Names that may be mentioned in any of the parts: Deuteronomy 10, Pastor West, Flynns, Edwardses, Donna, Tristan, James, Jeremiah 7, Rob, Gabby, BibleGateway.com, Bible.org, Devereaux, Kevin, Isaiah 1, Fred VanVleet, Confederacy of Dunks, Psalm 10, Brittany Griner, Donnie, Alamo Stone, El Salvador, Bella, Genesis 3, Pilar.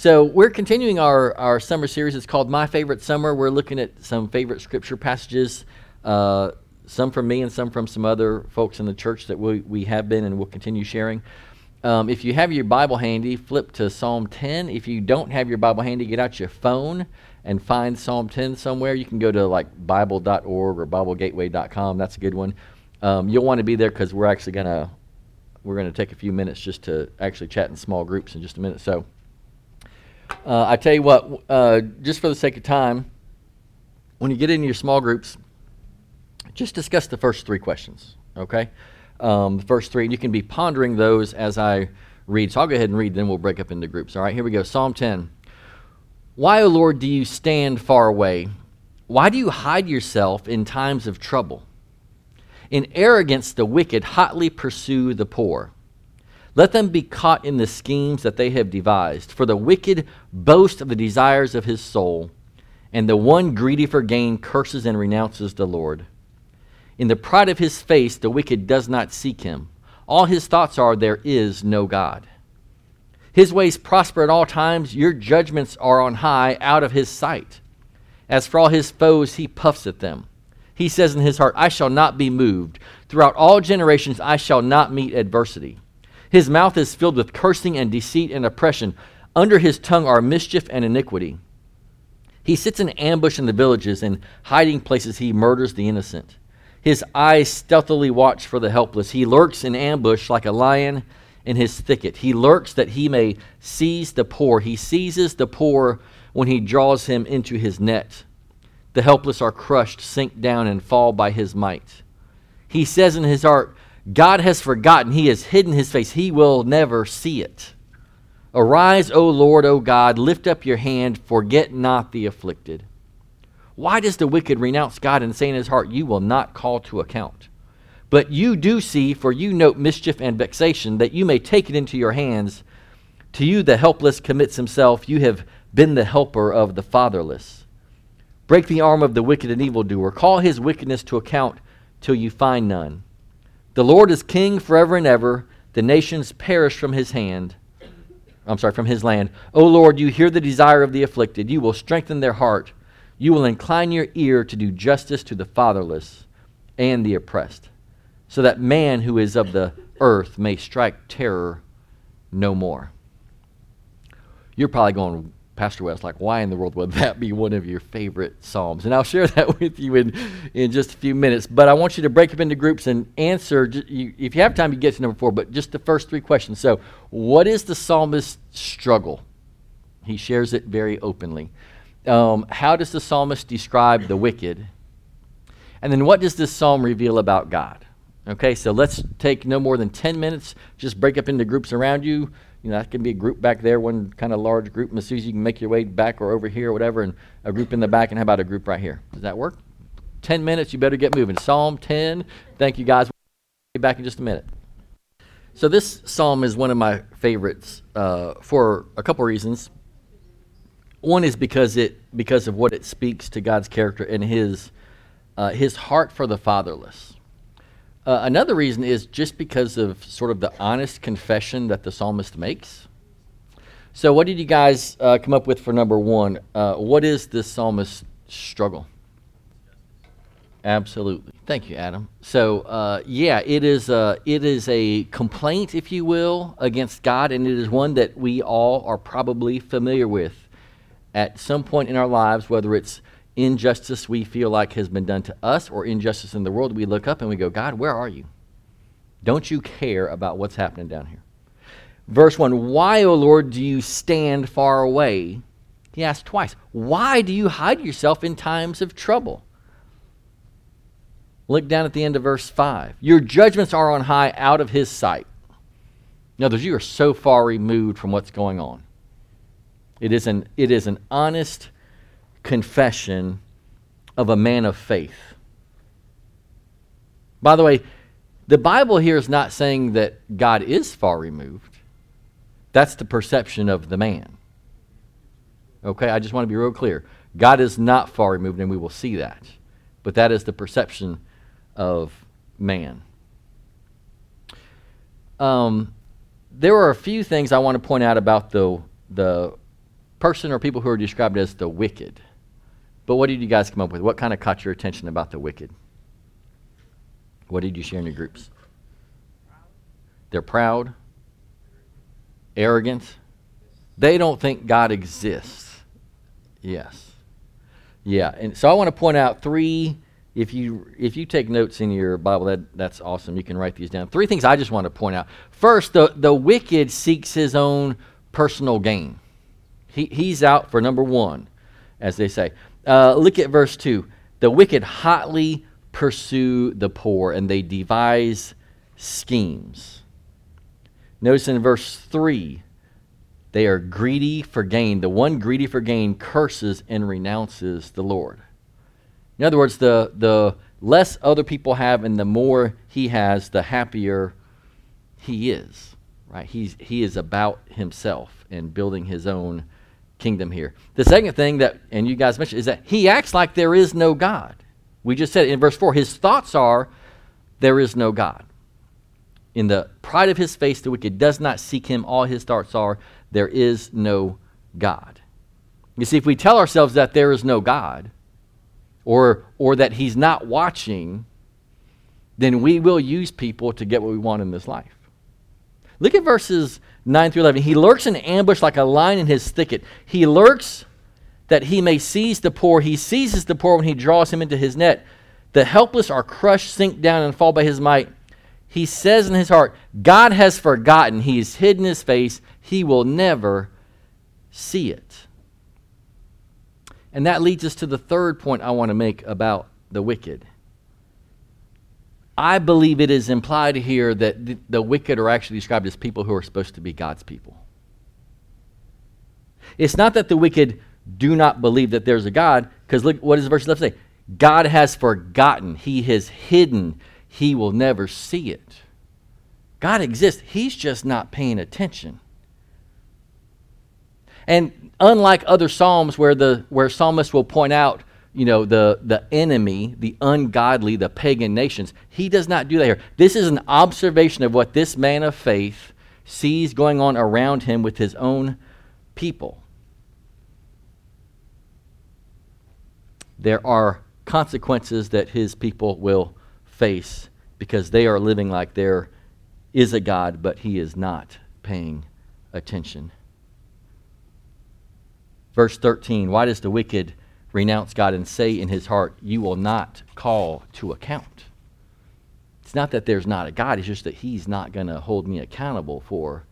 So we're continuing our summer series. It's called My Favorite Summer. We're looking at some favorite scripture passages, some from me and some from some other folks in the church that we have been and will continue sharing. If you have your Bible handy, flip to Psalm 10. If you don't have your Bible handy, get out your phone and find Psalm 10 somewhere. You can go to like Bible.org or BibleGateway.com. That's a good one. You'll want to be there because we're actually going to take a few minutes just to actually chat in small groups in just a minute. So. I tell you what, just for the sake of time, when you get into your small groups, just discuss the first three questions, okay? The first three, and you can be pondering those as I read. So I'll go ahead and read, then we'll break up into groups. All right, here we go. Psalm 10. Why, O Lord, do you stand far away? Why do you hide yourself in times of trouble? In arrogance, the wicked hotly pursue the poor. Let them be caught in the schemes that they have devised. For the wicked boasts of the desires of his soul, and the one greedy for gain curses and renounces the Lord. In the pride of his face, the wicked does not seek him. All his thoughts are, there is no God. His ways prosper at all times. Your judgments are on high, out of his sight. As for all his foes, he puffs at them. He says in his heart, I shall not be moved. Throughout all generations, I shall not meet adversity. His mouth is filled with cursing and deceit and oppression. Under his tongue are mischief and iniquity. He sits in ambush in the villages, and hiding places he murders the innocent. His eyes stealthily watch for the helpless. He lurks in ambush like a lion in his thicket. He lurks that he may seize the poor. He seizes the poor when he draws him into his net. The helpless are crushed, sink down, and fall by his might. He says in his heart, God has forgotten. He has hidden his face. He will never see it. Arise, O Lord, O God. Lift up your hand. Forget not the afflicted. Why does the wicked renounce God and say in his heart, you will not call to account? But you do see, for you note mischief and vexation, that you may take it into your hands. To you the helpless commits himself. You have been the helper of the fatherless. Break the arm of the wicked and evildoer. Call his wickedness to account till you find none. The Lord is king forever and ever. The nations perish from his hand. From his land. O Lord, you hear the desire of the afflicted. You will strengthen their heart. You will incline your ear to do justice to the fatherless and the oppressed, so that man who is of the earth may strike terror no more. You're probably going, Pastor West, like, why in the world would that be one of your favorite psalms? And I'll share that with you in just a few minutes. But I want you to break up into groups and answer. If you have time, you get to number 4, but just the first three questions. So what is the psalmist's struggle? He shares it very openly. How does the psalmist describe the wicked? And then what does this psalm reveal about God? Okay, so let's take no more than 10 minutes. Just break up into groups around you. You know, that can be a group back there, one kind of large group. Miss Susie, you can make your way back or over here or whatever, and a group in the back, and how about a group right here? Does that work? 10 minutes, you better get moving. Psalm 10. Thank you, guys. We'll be back in just a minute. So this psalm is one of my favorites for a couple reasons. One is because of what it speaks to God's character and his heart for the fatherless. Another reason is just because of sort of the honest confession that the psalmist makes. So what did you guys come up with for number 1? What is this psalmist's struggle? Absolutely. Thank you, Adam. So, it is a complaint, if you will, against God, and it is one that we all are probably familiar with at some point in our lives, whether it's injustice we feel like has been done to us, or injustice in the world. We look up and we go, God, where are you? Don't you care about what's happening down here? Verse 1, why, O Lord, do you stand far away? He asked twice, why do you hide yourself in times of trouble? Look down at the end of verse 5. Your judgments are on high, out of his sight. In other words, you are so far removed from what's going on. It is an honest confession of a man of faith. By the way, the Bible here is not saying that God is far removed. That's the perception of the man. Okay, I just want to be real clear. God is not far removed, and we will see that. But that is the perception of man. There are a few things I want to point out about the person or people who are described as the wicked. But what did you guys come up with? What kind of caught your attention about the wicked? What did you share in your groups? They're proud, arrogant. They don't think God exists. Yes. Yeah, and so I want to point out three, if you take notes in your Bible, that's awesome. You can write these down. Three things I just want to point out. First, the wicked seeks his own personal gain. He's out for number one, as they say. Look at verse 2. The wicked hotly pursue the poor, and they devise schemes. Notice in verse 3, they are greedy for gain. The one greedy for gain curses and renounces the Lord. In other words, the less other people have and the more he has, the happier he is. Right? He is about himself and building his own kingdom here. The second thing that, and you guys mentioned, is that he acts like there is no God. We just said in verse 4, his thoughts are, there is no God. In the pride of his face, the wicked does not seek him. All his thoughts are, there is no God. You see, if we tell ourselves that there is no God, or that he's not watching, then we will use people to get what we want in this life. Look at verses 9 through 11. He lurks in ambush like a lion in his thicket. He lurks that he may seize the poor. He seizes the poor when he draws him into his net. The helpless are crushed, sink down, and fall by his might. He says in his heart, God has forgotten. He is hidden his face. He will never see it. And that leads us to the third point I want to make about the wicked. I believe it is implied here that the wicked are actually described as people who are supposed to be God's people. It's not that the wicked do not believe that there's a God, because look, what does verse 11 say? God has forgotten. He has hidden. He will never see it. God exists. He's just not paying attention. And unlike other psalms where psalmists will point out, you know, the enemy, the ungodly, the pagan nations. He does not do that here. This is an observation of what this man of faith sees going on around him with his own people. There are consequences that his people will face because they are living like there is a God, but he is not paying attention. Verse 13, why does the wicked renounce God and say in his heart, you will not call to account? It's not that there's not a God, it's just that he's not going to hold me accountable for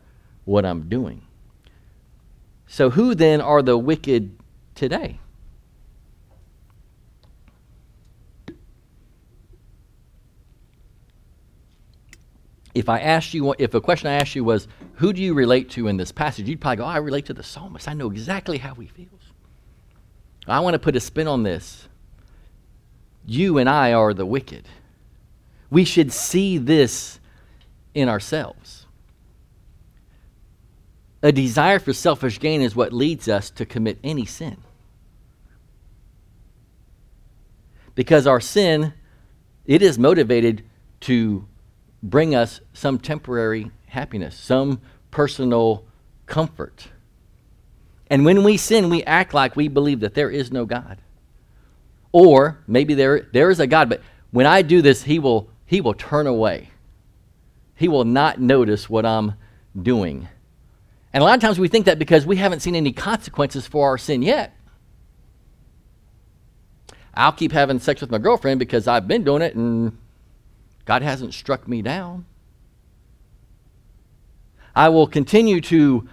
what I'm doing. So who then are the wicked today? If a question I asked you was, who do you relate to in this passage? You'd probably go, I relate to the psalmist. I know exactly how he feels. I want to put a spin on this. You and I are the wicked. We should see this in ourselves. A desire for selfish gain is what leads us to commit any sin. Because our sin, it is motivated to bring us some temporary happiness, some personal comfort. And when we sin, we act like we believe that there is no God. Or maybe there is a God, but when I do this, he will turn away. He will not notice what I'm doing. And a lot of times we think that because we haven't seen any consequences for our sin yet. I'll keep having sex with my girlfriend because I've been doing it and God hasn't struck me down. I will continue to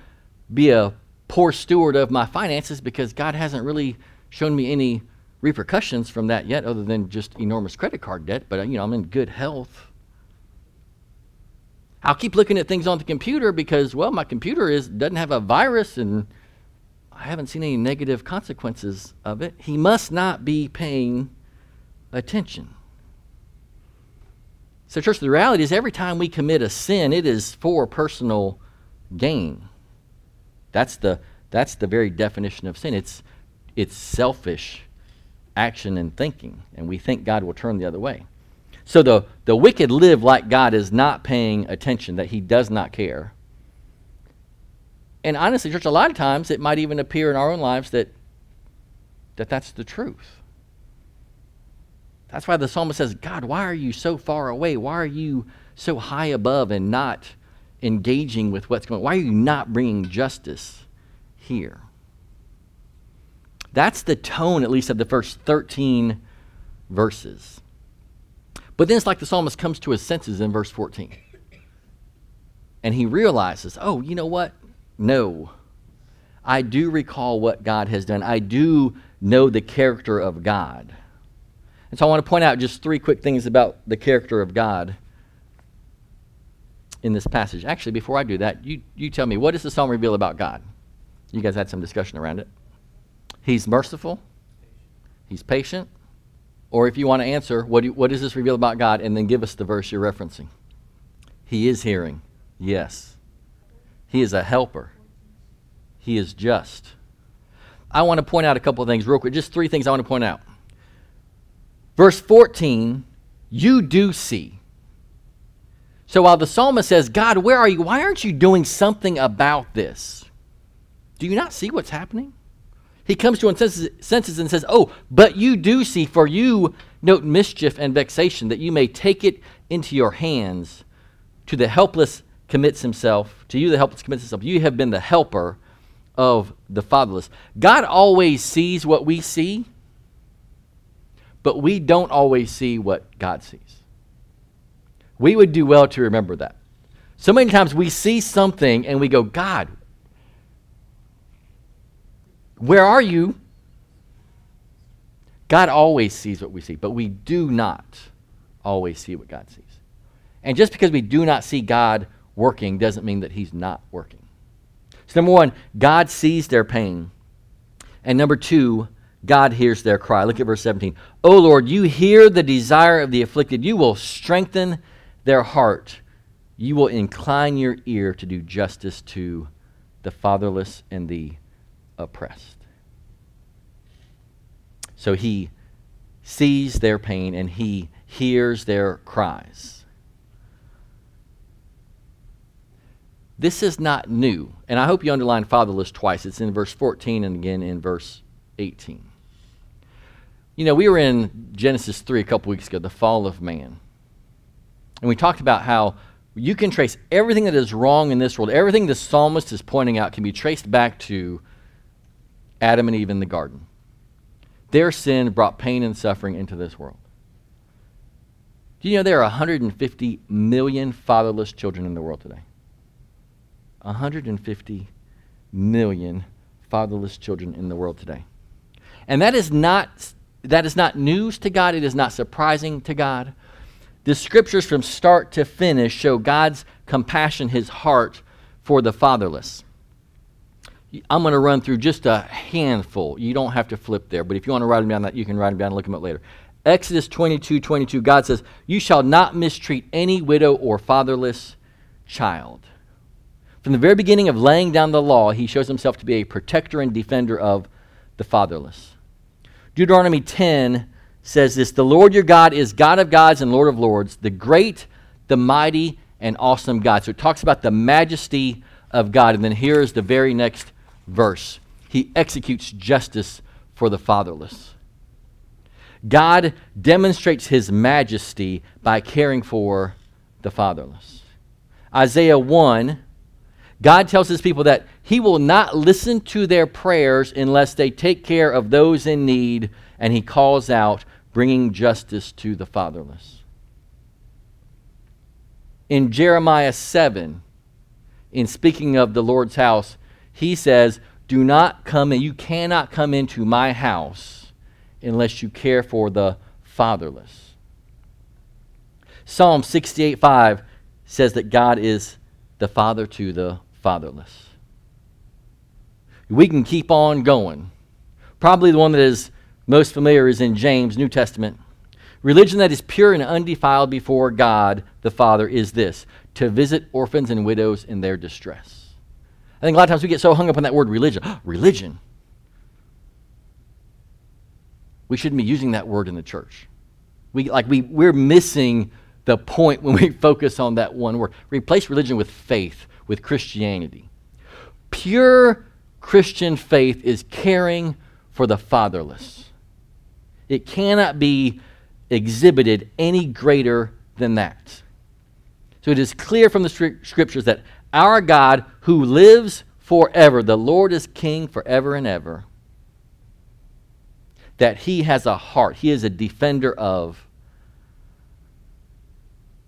be a poor steward of my finances because God hasn't really shown me any repercussions from that yet other than just enormous credit card debt, but you know, I'm in good health. I'll keep looking at things on the computer because, well, my computer doesn't have a virus and I haven't seen any negative consequences of it. He must not be paying attention. So church, the reality is every time we commit a sin, it is for personal gain. That's the very definition of sin. It's selfish action and thinking, and we think God will turn the other way. So the wicked live like God is not paying attention, that he does not care. And honestly, church, a lot of times it might even appear in our own lives that that's the truth. That's why the psalmist says, God, why are you so far away? Why are you so high above and not engaging with what's going on? Why are you not bringing justice here? That's the tone, at least, of the first 13 verses. But then it's like the psalmist comes to his senses in verse 14. And he realizes, oh, you know what? No. I do recall what God has done. I do know the character of God. And so I want to point out just three quick things about the character of God in this passage. Actually, before I do that, you tell me, what does the psalm reveal about God? You guys had some discussion around it. He's merciful. He's patient. Or if you want to answer, what does this reveal about God? And then give us the verse you're referencing. He is hearing. Yes. He is a helper. He is just. I want to point out a couple of things real quick. Just three things I want to point out. Verse 14, you do see. So while the psalmist says, God, where are you? Why aren't you doing something about this? Do you not see what's happening? He comes to his senses and says, oh, but you do see, for you note mischief and vexation, that you may take it into your hands. To the helpless commits himself. To you, the helpless commits himself. You have been the helper of the fatherless. God always sees what we see, but we don't always see what God sees. We would do well to remember that. So many times we see something and we go, God, where are you? God always sees what we see, but we do not always see what God sees. And just because we do not see God working doesn't mean that he's not working. So number one, God sees their pain. And number two, God hears their cry. Look at verse 17. O Lord, you hear the desire of the afflicted. You will strengthen their heart. You will incline your ear to do justice to the fatherless and the oppressed. So he sees their pain and he hears their cries. This is not new. And I hope you underline fatherless twice. It's in verse 14 and again in verse 18. You know, we were in Genesis 3 a couple weeks ago, the fall of man. And we talked about how you can trace everything that is wrong in this world, everything the psalmist is pointing out can be traced back to Adam and Eve in the garden. Their sin brought pain and suffering into this world. Do you know there are 150 million fatherless children in the world today? 150 million fatherless children in the world today. And that is not news to God. It is not surprising to God. The scriptures from start to finish show God's compassion, his heart for the fatherless. I'm going to run through just a handful. You don't have to flip there, but if you want to write them down, that you can write them down and look them up later. Exodus 22:22, God says, you shall not mistreat any widow or fatherless child. From the very beginning of laying down the law, he shows himself to be a protector and defender of the fatherless. Deuteronomy 10 says this, the Lord your God is God of gods and Lord of lords, the great, the mighty, and awesome God. So it talks about the majesty of God. And then here is the very next verse. He executes justice for the fatherless. God demonstrates his majesty by caring for the fatherless. Isaiah 1, God tells his people that he will not listen to their prayers unless they take care of those in need, and he calls out, bringing justice to the fatherless. In Jeremiah 7, in speaking of the Lord's house, he says, do not come in. You cannot come into my house unless you care for the fatherless. Psalm 68:5 says that God is the father to the fatherless. We can keep on going. Probably the one that is most familiar is in James, New Testament. Religion that is pure and undefiled before God the Father is this, to visit orphans and widows in their distress. I think a lot of times we get so hung up on that word religion. Religion. We shouldn't be using that word in the church. We're missing the point when we focus on that one word. Replace religion with faith, with Christianity. Pure Christian faith is caring for the fatherless. It cannot be exhibited any greater than that. So it is clear from the Scriptures that our God, who lives forever, the Lord is King forever and ever, that He has a heart. He is a defender of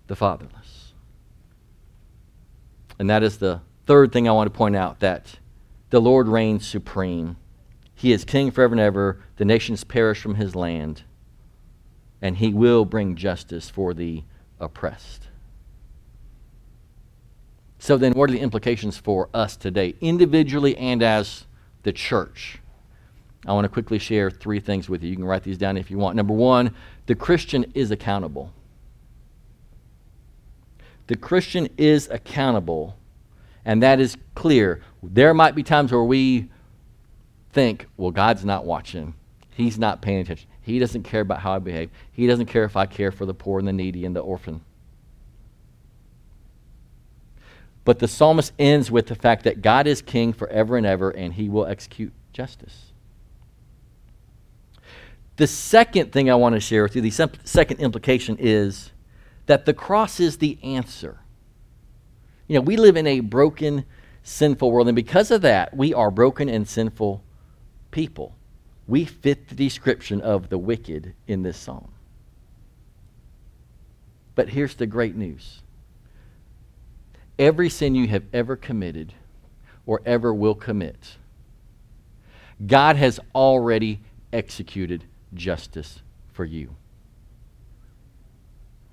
the fatherless. And that is the third thing I want to point out, that the Lord reigns supreme. He is King forever and ever. The nations perish from His land, and He will bring justice for the oppressed. So then, what are the implications for us today, individually and as the church? I want to quickly share three things with you. You can write these down if you want. Number one, the Christian is accountable. The Christian is accountable, and that is clear. There might be times where we think, well, God's not watching. He's not paying attention. He doesn't care about how I behave. He doesn't care if I care for the poor and the needy and the orphan. But the psalmist ends with the fact that God is King forever and ever, and He will execute justice. The second thing I want to share with you, the second implication, is that the cross is the answer. You know, we live in a broken, sinful world, and because of that, we are broken and sinful people. We fit the description of the wicked in this psalm. But here's the great news. Every sin you have ever committed or ever will commit, God has already executed justice for you.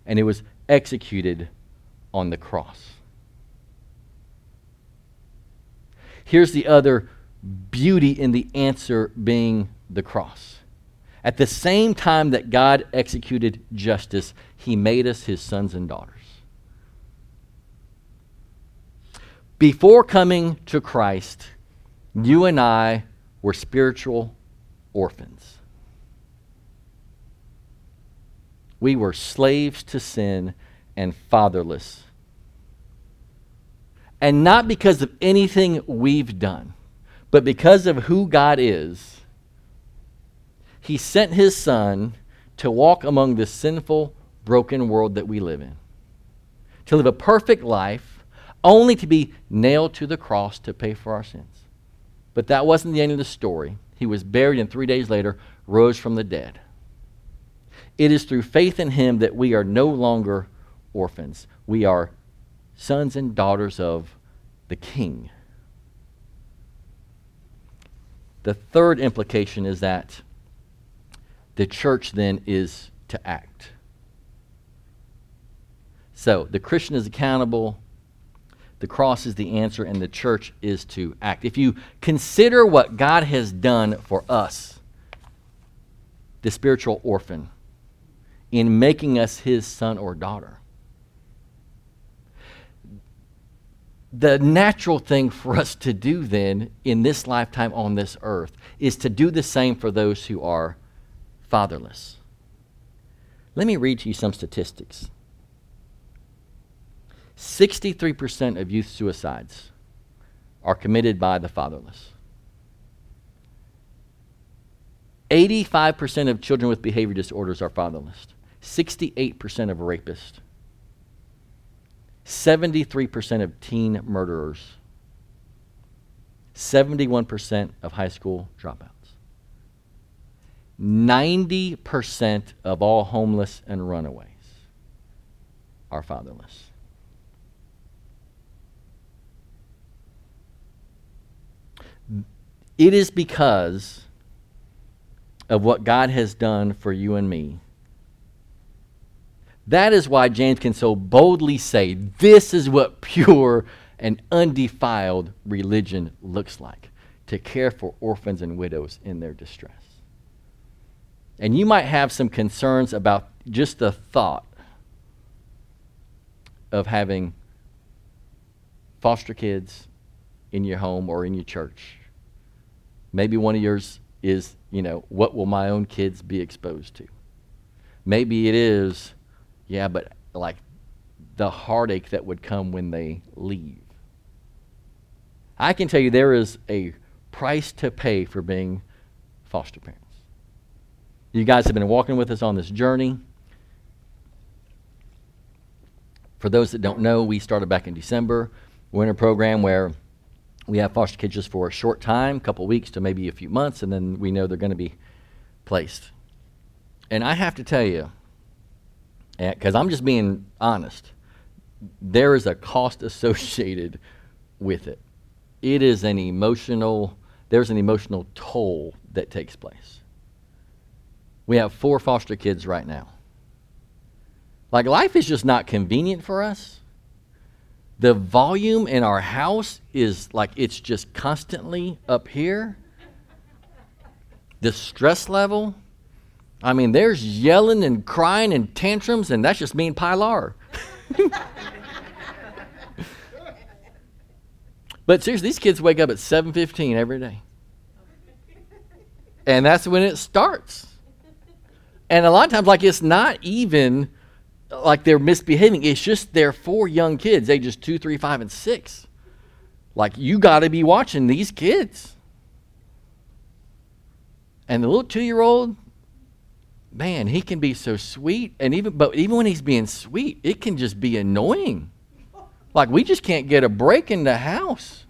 And it was executed on the cross. Here's the other beauty in the answer being the cross. At the same time that God executed justice, He made us His sons and daughters. Before coming to Christ, you and I were spiritual orphans. We were slaves to sin and fatherless. And not because of anything we've done, but because of who God is, He sent His Son to walk among this sinful, broken world that we live in, to live a perfect life, only to be nailed to the cross to pay for our sins. But that wasn't the end of the story. He was buried, and 3 days later rose from the dead. It is through faith in Him that we are no longer orphans. We are sons and daughters of the King. The third implication is that the church then is to act. So the Christian is accountable, the cross is the answer, and the church is to act. If you consider what God has done for us, the spiritual orphan, in making us His son or daughter, the natural thing for us to do then in this lifetime on this earth is to do the same for those who are fatherless. Let me read to you some statistics. 63% of youth suicides are committed by the fatherless. 85% of children with behavior disorders are fatherless. 68% of rapists. 73% of teen murderers. 71% of high school dropouts. 90% of all homeless and runaways are fatherless. It is because of what God has done for you and me. That is why James can so boldly say, this is what pure and undefiled religion looks like, to care for orphans and widows in their distress. And you might have some concerns about just the thought of having foster kids in your home or in your church. Maybe one of yours is, what will my own kids be exposed to? Maybe it is, but like the heartache that would come when they leave. I can tell you there is a price to pay for being foster parents. You guys have been walking with us on this journey. For those that don't know, we started back in December. We're in a program where we have foster kids just for a short time, a couple weeks to maybe a few months, and then we know they're going to be placed. And I have to tell you, because I'm just being honest, there is a cost associated with it. It is an emotional, there's an emotional toll that takes place. We have 4 foster kids right now. Like, life is just not convenient for us. The volume in our house is like, it's just constantly up here. The stress level. I mean, there's yelling and crying and tantrums, and that's just me and Pilar. But seriously, these kids wake up at 7:15 every day. And that's when it starts. And a lot of times, like, it's not even like they're misbehaving. It's just they're 4 young kids, ages 2, 3, 5, and 6. Like, you got to be watching these kids. And the little 2-year-old, man, he can be so sweet. And even when he's being sweet, it can just be annoying. Like, we just can't get a break in the house.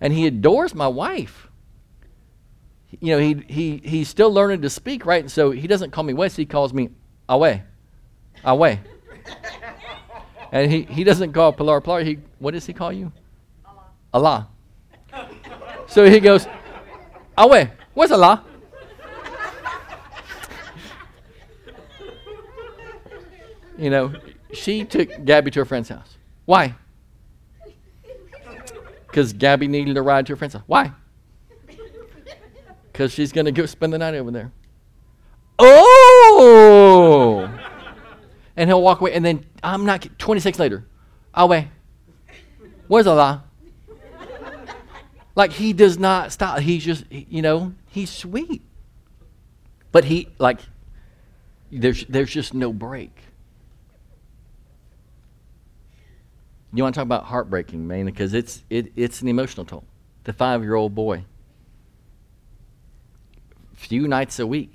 And he adores my wife. You know, he's still learning to speak, right? And so he doesn't call me Wes, he calls me Awe. Awe. And he doesn't call Pilar. What does he call you? Allah. Allah. So he goes, Awe, where's Allah? You know, she took Gabby to her friend's house. Why? Because Gabby needed a ride to her friend's house. Why? Because she's going to go spend the night over there. Oh! And he'll walk away, and then, 20 seconds later, Awe, where's Allah? Like, he does not stop. He's just, you know, he's sweet. But there's just no break. You want to talk about heartbreaking, man, because it's an emotional toll. The 5-year-old boy. Few nights a week.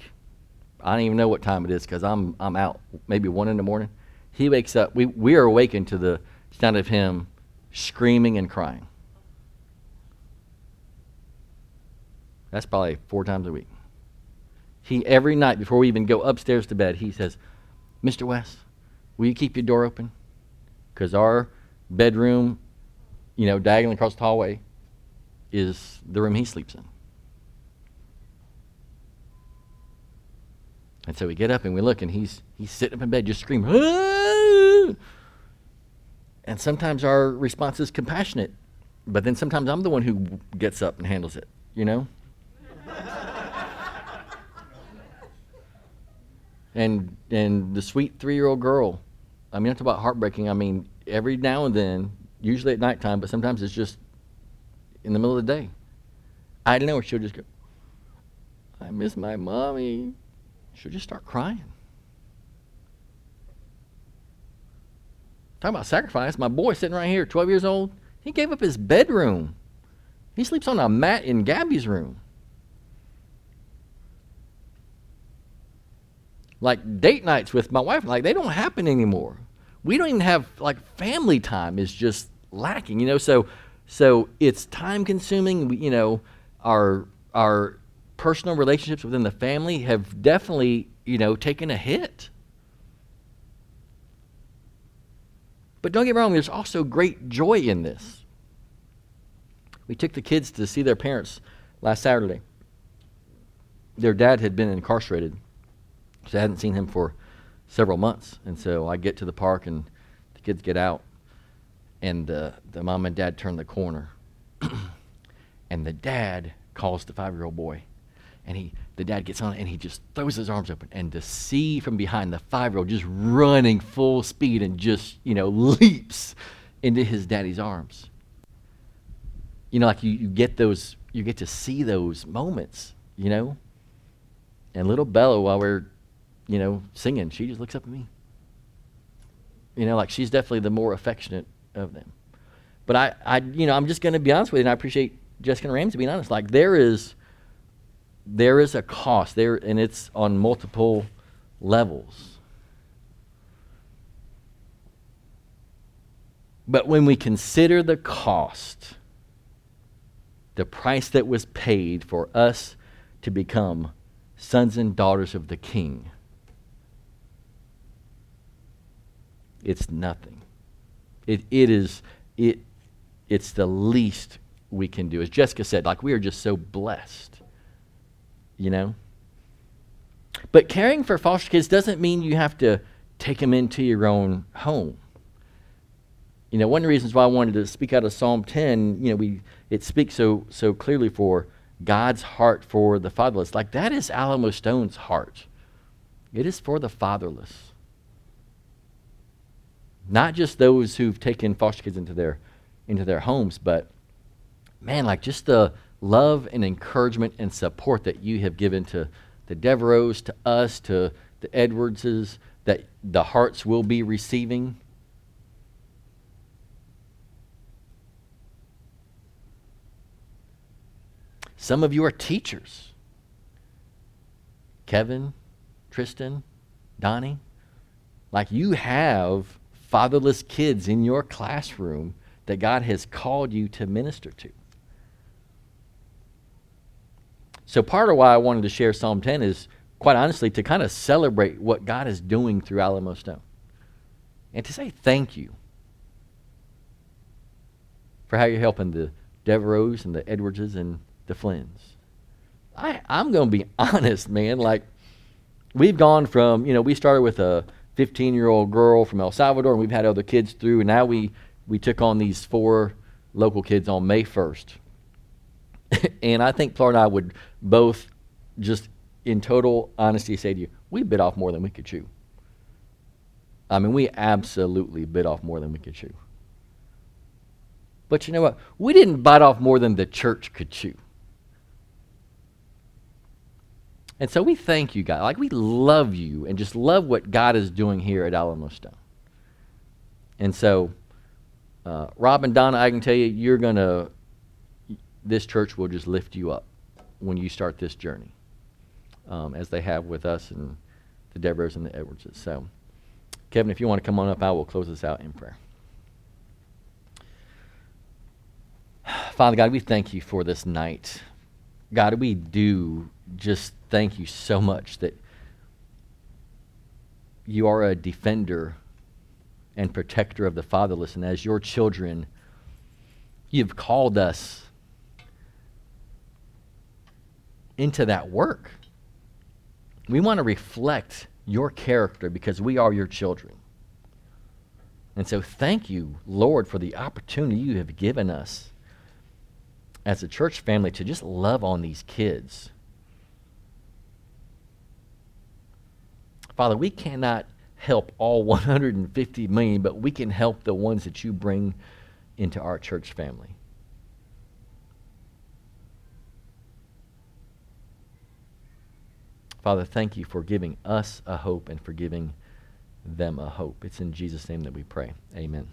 I don't even know what time it is because I'm out. Maybe 1 in the morning. He wakes up. We are awakened to the sound of him screaming and crying. That's probably 4 times a week. Every night before we even go upstairs to bed, he says, Mr. West, will you keep your door open? Because our bedroom, you know, diagonally across the hallway is the room he sleeps in. And so we get up and we look, and he's sitting up in bed just screaming. Aah! And sometimes our response is compassionate, but then sometimes I'm the one who gets up and handles it, you know? And the sweet 3-year-old girl, I mean, that's about heartbreaking. I mean, every now and then, usually at nighttime, but sometimes it's just in the middle of the day. I don't know, she'll just go, I miss my mommy. She'll just start crying. Talking about sacrifice, my boy sitting right here, 12 years old, he gave up his bedroom. He sleeps on a mat in Gabby's room. Like, date nights with my wife, like, they don't happen anymore. We don't even have, like, family time is just lacking, you know. So it's time consuming. You know, our personal relationships within the family have definitely, you know, taken a hit. But don't get me wrong, there's also great joy in this. We took the kids to see their parents last Saturday. Their dad had been incarcerated, so I hadn't seen him for several months. And so I get to the park and the kids get out, and the mom and dad turn the corner and the dad calls the 5-year-old boy, and the dad gets on and he just throws his arms open, and to see from behind the 5-year-old just running full speed and just, you know, leaps into his daddy's arms. You know, like you get to see those moments, you know. And little Bella, while we're, you know, singing, she just looks up at me. You know, like, she's definitely the more affectionate of them. But I'm just going to be honest with you, and I appreciate Jessica and Ramsey being honest. Like, there is a cost there, and it's on multiple levels. But when we consider the cost, the price that was paid for us to become sons and daughters of the King, it's nothing. It's the least we can do. As Jessica said, like, we are just so blessed, you know? But caring for foster kids doesn't mean you have to take them into your own home. You know, one of the reasons why I wanted to speak out of Psalm 10, you know, it speaks so clearly for God's heart for the fatherless. Like, that is Alamo Stone's heart. It is for the fatherless. Not just those who've taken foster kids into their homes, but, man, like, just the love and encouragement and support that you have given to the Devereaux, to us, to the Edwardses, that the hearts will be receiving. Some of you are teachers. Kevin, Tristan, Donnie. Like, you have fatherless kids in your classroom that God has called you to minister to. So part of why I wanted to share Psalm 10 is, quite honestly, to kind of celebrate what God is doing through Alamo Stone. And to say thank you for how you're helping the Devereaux and the Edwardses and the Flynns. I'm going to be honest, man. Like, we've gone from, you know, we started with a 15-year-old girl from El Salvador, and we've had other kids through, and now we took on these 4 local kids on May 1st. And I think Pilar and I would both just in total honesty say to you, we bit off more than we could chew. I mean, we absolutely bit off more than we could chew. But you know what? We didn't bite off more than the church could chew. And so we thank you, God. Like, we love you and just love what God is doing here at Alamo Stone. And so, Rob and Donna, I can tell you, this church will just lift you up when you start this journey, as they have with us and the Devereaux and the Edwardses. So, Kevin, if you want to come on up, I will close this out in prayer. Father God, we thank you for this night. God, we do just thank you so much that you are a defender and protector of the fatherless, and as your children, you've called us into that work. We want to reflect your character because we are your children. And so thank you, Lord, for the opportunity you have given us as a church family to just love on these kids. Father, we cannot help all 150 million, but we can help the ones that you bring into our church family. Father, thank you for giving us a hope and for giving them a hope. It's in Jesus' name that we pray. Amen.